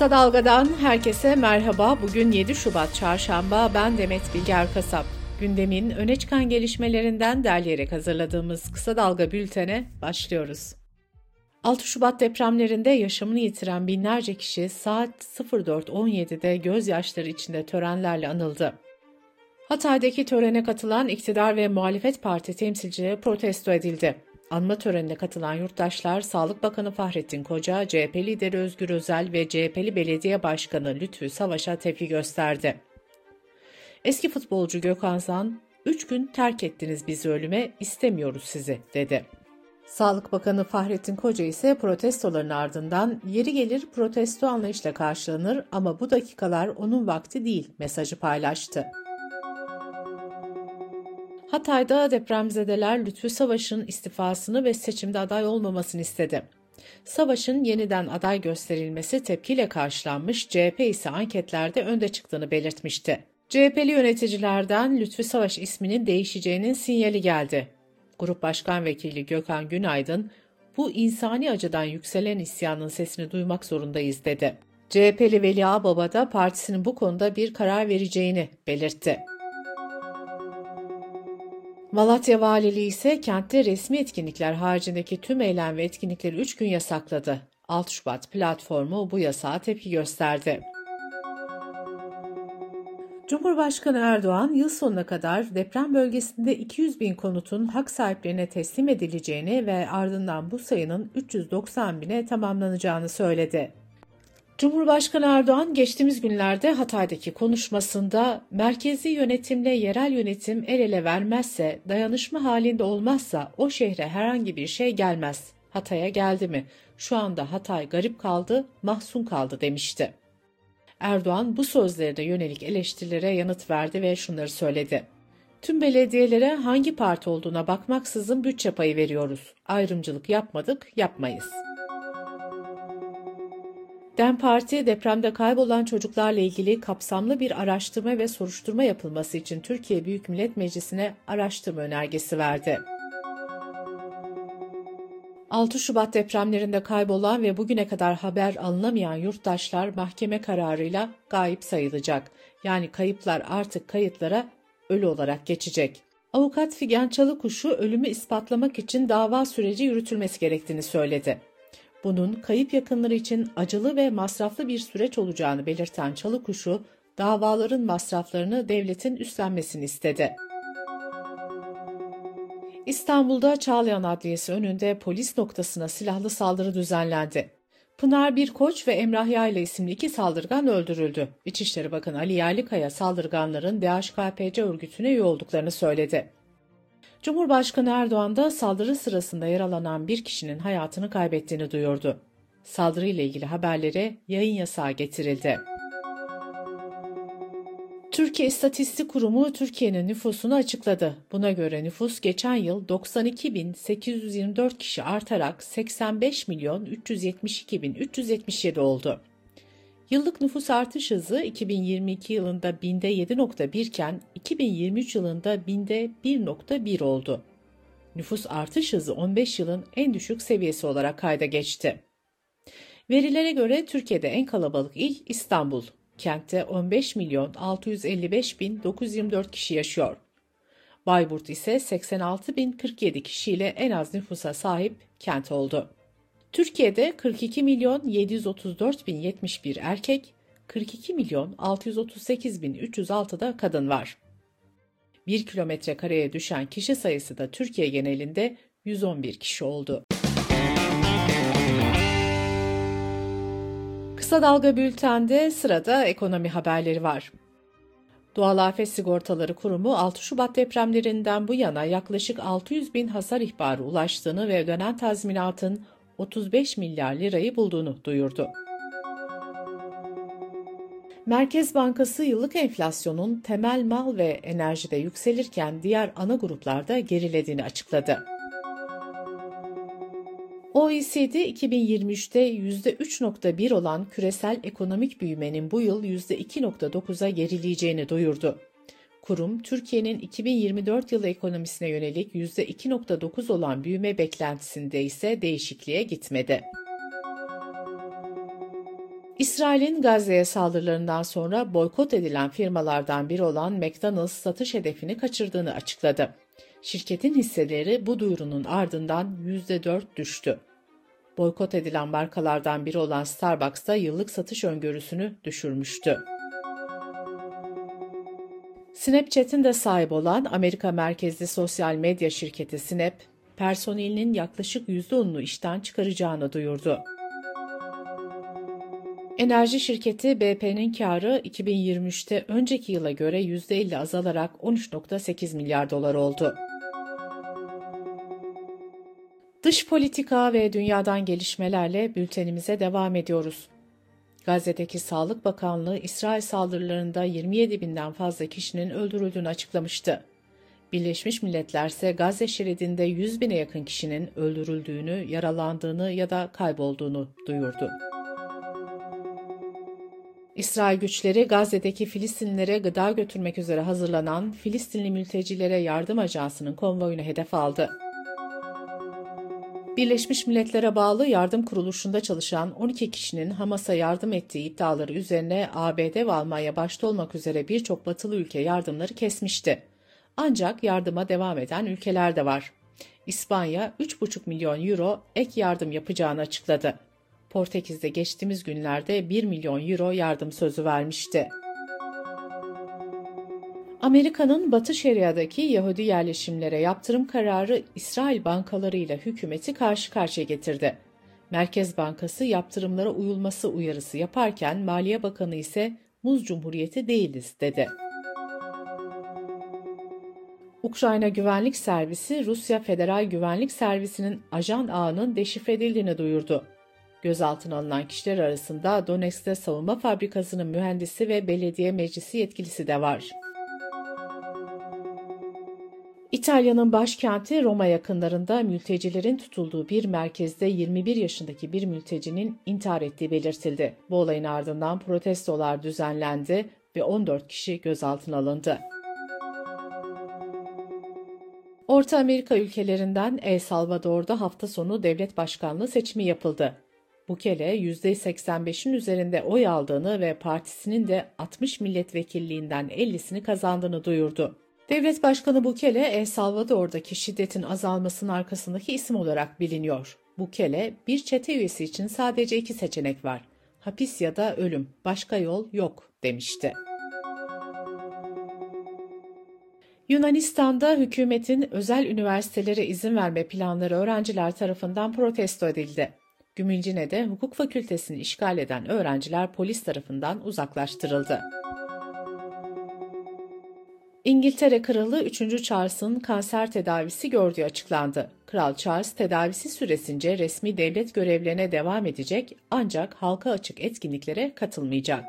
Kısa Dalga'dan herkese merhaba. Bugün 7 Şubat Çarşamba. Ben Demet Bilger Kasap. Gündemin öne çıkan gelişmelerinden derleyerek hazırladığımız Kısa Dalga bültene başlıyoruz. 6 Şubat depremlerinde yaşamını yitiren binlerce kişi saat 04.17'de gözyaşları içinde törenlerle anıldı. Hatay'daki törene katılan iktidar ve muhalefet parti temsilcileri protesto edildi. Anma törenine katılan yurttaşlar, Sağlık Bakanı Fahrettin Koca, CHP lideri Özgür Özel ve CHP'li Belediye Başkanı Lütfü Savaş'a tepki gösterdi. Eski futbolcu Gökhan Zan, "3 gün terk ettiniz bizi ölüme, istemiyoruz sizi," dedi. Sağlık Bakanı Fahrettin Koca ise protestoların ardından "Yeri gelir protesto anlayışla karşılanır ama bu dakikalar onun vakti değil" mesajı paylaştı. Hatay'da depremzedeler Lütfü Savaş'ın istifasını ve seçimde aday olmamasını istedi. Savaş'ın yeniden aday gösterilmesi tepkiyle karşılanmış, CHP ise anketlerde önde çıktığını belirtmişti. CHP'li yöneticilerden Lütfü Savaş isminin değişeceğinin sinyali geldi. Grup Başkan Vekili Gökhan Günaydın, "Bu insani acıdan yükselen isyanın sesini duymak zorundayız," dedi. CHP'li Veli Ağbaba da partisinin bu konuda bir karar vereceğini belirtti. Malatya Valiliği ise kentte resmi etkinlikler haricindeki tüm eylem ve etkinlikleri 3 gün yasakladı. 6 Şubat platformu bu yasağa tepki gösterdi. Cumhurbaşkanı Erdoğan, yıl sonuna kadar deprem bölgesinde 200.000 konutun hak sahiplerine teslim edileceğini ve ardından bu sayının 390.000'e tamamlanacağını söyledi. Cumhurbaşkanı Erdoğan geçtiğimiz günlerde Hatay'daki konuşmasında merkezi yönetimle yerel yönetim el ele vermezse, dayanışma halinde olmazsa o şehre herhangi bir şey gelmez. Hatay'a geldi mi? Şu anda Hatay garip kaldı, mahzun kaldı demişti. Erdoğan bu sözlerine yönelik eleştirilere yanıt verdi ve şunları söyledi. "Tüm belediyelere hangi parti olduğuna bakmaksızın bütçe payı veriyoruz. Ayrımcılık yapmadık, yapmayız." DEM Parti, depremde kaybolan çocuklarla ilgili kapsamlı bir araştırma ve soruşturma yapılması için Türkiye Büyük Millet Meclisi'ne araştırma önergesi verdi. 6 Şubat depremlerinde kaybolan ve bugüne kadar haber alınamayan yurttaşlar mahkeme kararıyla gayip sayılacak. Yani kayıplar artık kayıtlara ölü olarak geçecek. Avukat Figen Çalıkuşu, ölümü ispatlamak için dava süreci yürütülmesi gerektiğini söyledi. Bunun kayıp yakınları için acılı ve masraflı bir süreç olacağını belirten Çalıkuşu, davaların masraflarını devletin üstlenmesini istedi. İstanbul'da Çağlayan Adliyesi önünde polis noktasına silahlı saldırı düzenlendi. Pınar Birkoç ve Emrah Yayla isimli 2 saldırgan öldürüldü. İçişleri Bakanı Ali Yerlikaya, saldırganların DHKP-C örgütüne üye olduklarını söyledi. Cumhurbaşkanı Erdoğan da saldırı sırasında yaralanan bir kişinin hayatını kaybettiğini duyurdu. Saldırıyla ilgili haberlere yayın yasağı getirildi. Türkiye İstatistik Kurumu Türkiye'nin nüfusunu açıkladı. Buna göre nüfus geçen yıl 92.824 kişi artarak 85.372.377 oldu. Yıllık nüfus artış hızı 2022 yılında binde 7.1 iken 2023 yılında binde 1.1 oldu. Nüfus artış hızı 15 yılın en düşük seviyesi olarak kayda geçti. Verilere göre Türkiye'de en kalabalık il İstanbul. Kentte 15.655.924 kişi yaşıyor. Bayburt ise 86.047 kişiyle en az nüfusa sahip kent oldu. Türkiye'de 42.734.071 erkek, 42.638.306 da kadın var. 1 kilometre kareye düşen kişi sayısı da Türkiye genelinde 111 kişi oldu. Kısa Dalga Bülten'de sırada ekonomi haberleri var. Doğal Afet Sigortaları Kurumu, 6 Şubat depremlerinden bu yana yaklaşık 600.000 hasar ihbarı ulaştığını ve ödenen tazminatın 35 milyar lirayı bulduğunu duyurdu. Merkez Bankası, yıllık enflasyonun temel mal ve enerjide yükselirken diğer ana gruplarda gerilediğini açıkladı. OECD, 2023'te %3.1 olan küresel ekonomik büyümenin bu yıl %2.9'a gerileyeceğini duyurdu. Kurum, Türkiye'nin 2024 yılı ekonomisine yönelik %2.9 olan büyüme beklentisinde ise değişikliğe gitmedi. İsrail'in Gazze'ye saldırılarından sonra boykot edilen firmalardan biri olan McDonald's satış hedefini kaçırdığını açıkladı. Şirketin hisseleri bu duyurunun ardından %4 düştü. Boykot edilen markalardan biri olan Starbucks da yıllık satış öngörüsünü düşürmüştü. Snapchat'in de sahibi olan Amerika merkezli sosyal medya şirketi Snap, personelinin yaklaşık %10'unu işten çıkaracağını duyurdu. Enerji şirketi BP'nin karı 2023'te önceki yıla göre %50 azalarak 13.8 milyar dolar oldu. Dış politika ve dünyadan gelişmelerle bültenimize devam ediyoruz. Gazze'deki Sağlık Bakanlığı, İsrail saldırılarında 27 binden fazla kişinin öldürüldüğünü açıklamıştı. Birleşmiş Milletler ise Gazze şeridinde 100 bine yakın kişinin öldürüldüğünü, yaralandığını ya da kaybolduğunu duyurdu. İsrail güçleri Gazze'deki Filistinlilere gıda götürmek üzere hazırlanan Filistinli Mültecilere Yardım Ajansı'nın konvoyunu hedef aldı. Birleşmiş Milletler'e bağlı yardım kuruluşunda çalışan 12 kişinin Hamas'a yardım ettiği iddiaları üzerine ABD ve Almanya başta olmak üzere birçok batılı ülke yardımları kesmişti. Ancak yardıma devam eden ülkeler de var. İspanya 3,5 milyon euro ek yardım yapacağını açıkladı. Portekiz'de geçtiğimiz günlerde 1 milyon euro yardım sözü vermişti. Amerika'nın Batı Şeria'daki Yahudi yerleşimlere yaptırım kararı İsrail bankalarıyla hükümeti karşı karşıya getirdi. Merkez Bankası yaptırımlara uyulması uyarısı yaparken Maliye Bakanı ise "Muz Cumhuriyeti değiliz" dedi. Ukrayna Güvenlik Servisi, Rusya Federal Güvenlik Servisi'nin ajan ağının deşifre edildiğini duyurdu. Gözaltına alınan kişiler arasında Donetsk'te savunma fabrikasının mühendisi ve belediye meclisi yetkilisi de var. İtalya'nın başkenti Roma yakınlarında mültecilerin tutulduğu bir merkezde 21 yaşındaki bir mültecinin intihar ettiği belirtildi. Bu olayın ardından protestolar düzenlendi ve 14 kişi gözaltına alındı. Orta Amerika ülkelerinden El Salvador'da hafta sonu devlet başkanlığı seçimi yapıldı. Bukele %85'in üzerinde oy aldığını ve partisinin de 60 milletvekilliğinden 50'sini kazandığını duyurdu. Devlet Başkanı Bukele, El Salvador'daki şiddetin azalmasının arkasındaki isim olarak biliniyor. Bukele, bir çete üyesi için sadece iki seçenek var: hapis ya da ölüm, başka yol yok demişti. Yunanistan'da hükümetin özel üniversitelere izin verme planları öğrenciler tarafından protesto edildi. Gümülcine'de hukuk fakültesini işgal eden öğrenciler polis tarafından uzaklaştırıldı. İngiltere Kralı 3. Charles'ın kanser tedavisi gördüğü açıklandı. Kral Charles tedavisi süresince resmi devlet görevlerine devam edecek, ancak halka açık etkinliklere katılmayacak.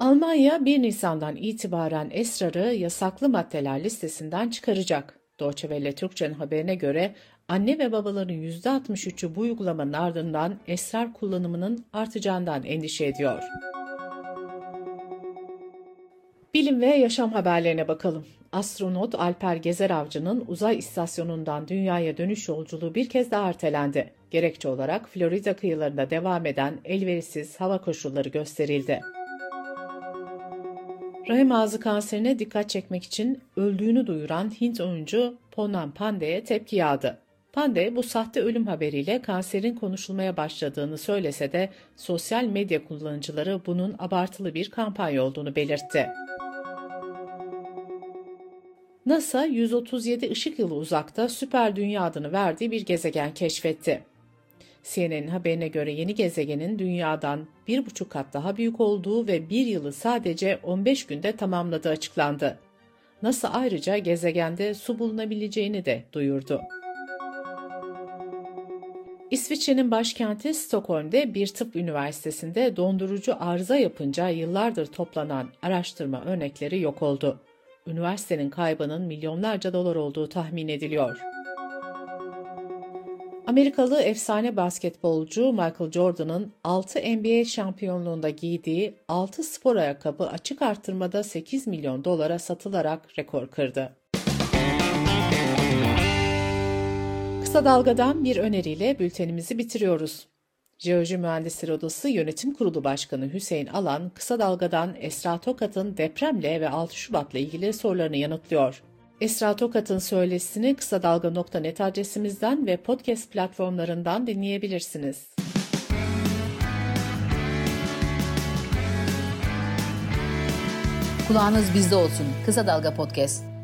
Almanya 1 Nisan'dan itibaren esrarı yasaklı maddeler listesinden çıkaracak. Deutsche Welle Türkçe'nin haberine göre anne ve babaların %63'ü bu uygulamanın ardından esrar kullanımının artacağından endişe ediyor. Bilim ve yaşam haberlerine bakalım. Astronot Alper Gezer Avcı'nın uzay istasyonundan dünyaya dönüş yolculuğu bir kez daha ertelendi. Gerekçe olarak Florida kıyılarında devam eden elverişsiz hava koşulları gösterildi. Rahim ağzı kanserine dikkat çekmek için öldüğünü duyuran Hint oyuncu Poonam Pandey'e tepki yağdı. Pandey bu sahte ölüm haberiyle kanserin konuşulmaya başladığını söylese de sosyal medya kullanıcıları bunun abartılı bir kampanya olduğunu belirtti. NASA 137 ışık yılı uzakta Süper Dünya adını verdiği bir gezegen keşfetti. CNN'in haberine göre yeni gezegenin Dünya'dan 1,5 kat daha büyük olduğu ve bir yılı sadece 15 günde tamamladığı açıklandı. NASA ayrıca gezegende su bulunabileceğini de duyurdu. İsviçre'nin başkenti Stockholm'de bir tıp üniversitesinde dondurucu arıza yapınca yıllardır toplanan araştırma örnekleri yok oldu. Üniversitenin kaybının milyonlarca dolar olduğu tahmin ediliyor. Amerikalı efsane basketbolcu Michael Jordan'ın 6 NBA şampiyonluğunda giydiği 6 spor ayakkabı açık artırmada 8 milyon dolara satılarak rekor kırdı. Kısa Dalga'dan bir öneriyle bültenimizi bitiriyoruz. Jeoloji Mühendisleri Odası Yönetim Kurulu Başkanı Hüseyin Alan, Kısa Dalga'dan Esra Tokat'ın depremle ve 6 Şubat'la ilgili sorularını yanıtlıyor. Esra Tokat'ın söyleşisini kısadalga.net adresimizden ve podcast platformlarından dinleyebilirsiniz. Kulağınız bizde olsun. Kısa Dalga Podcast.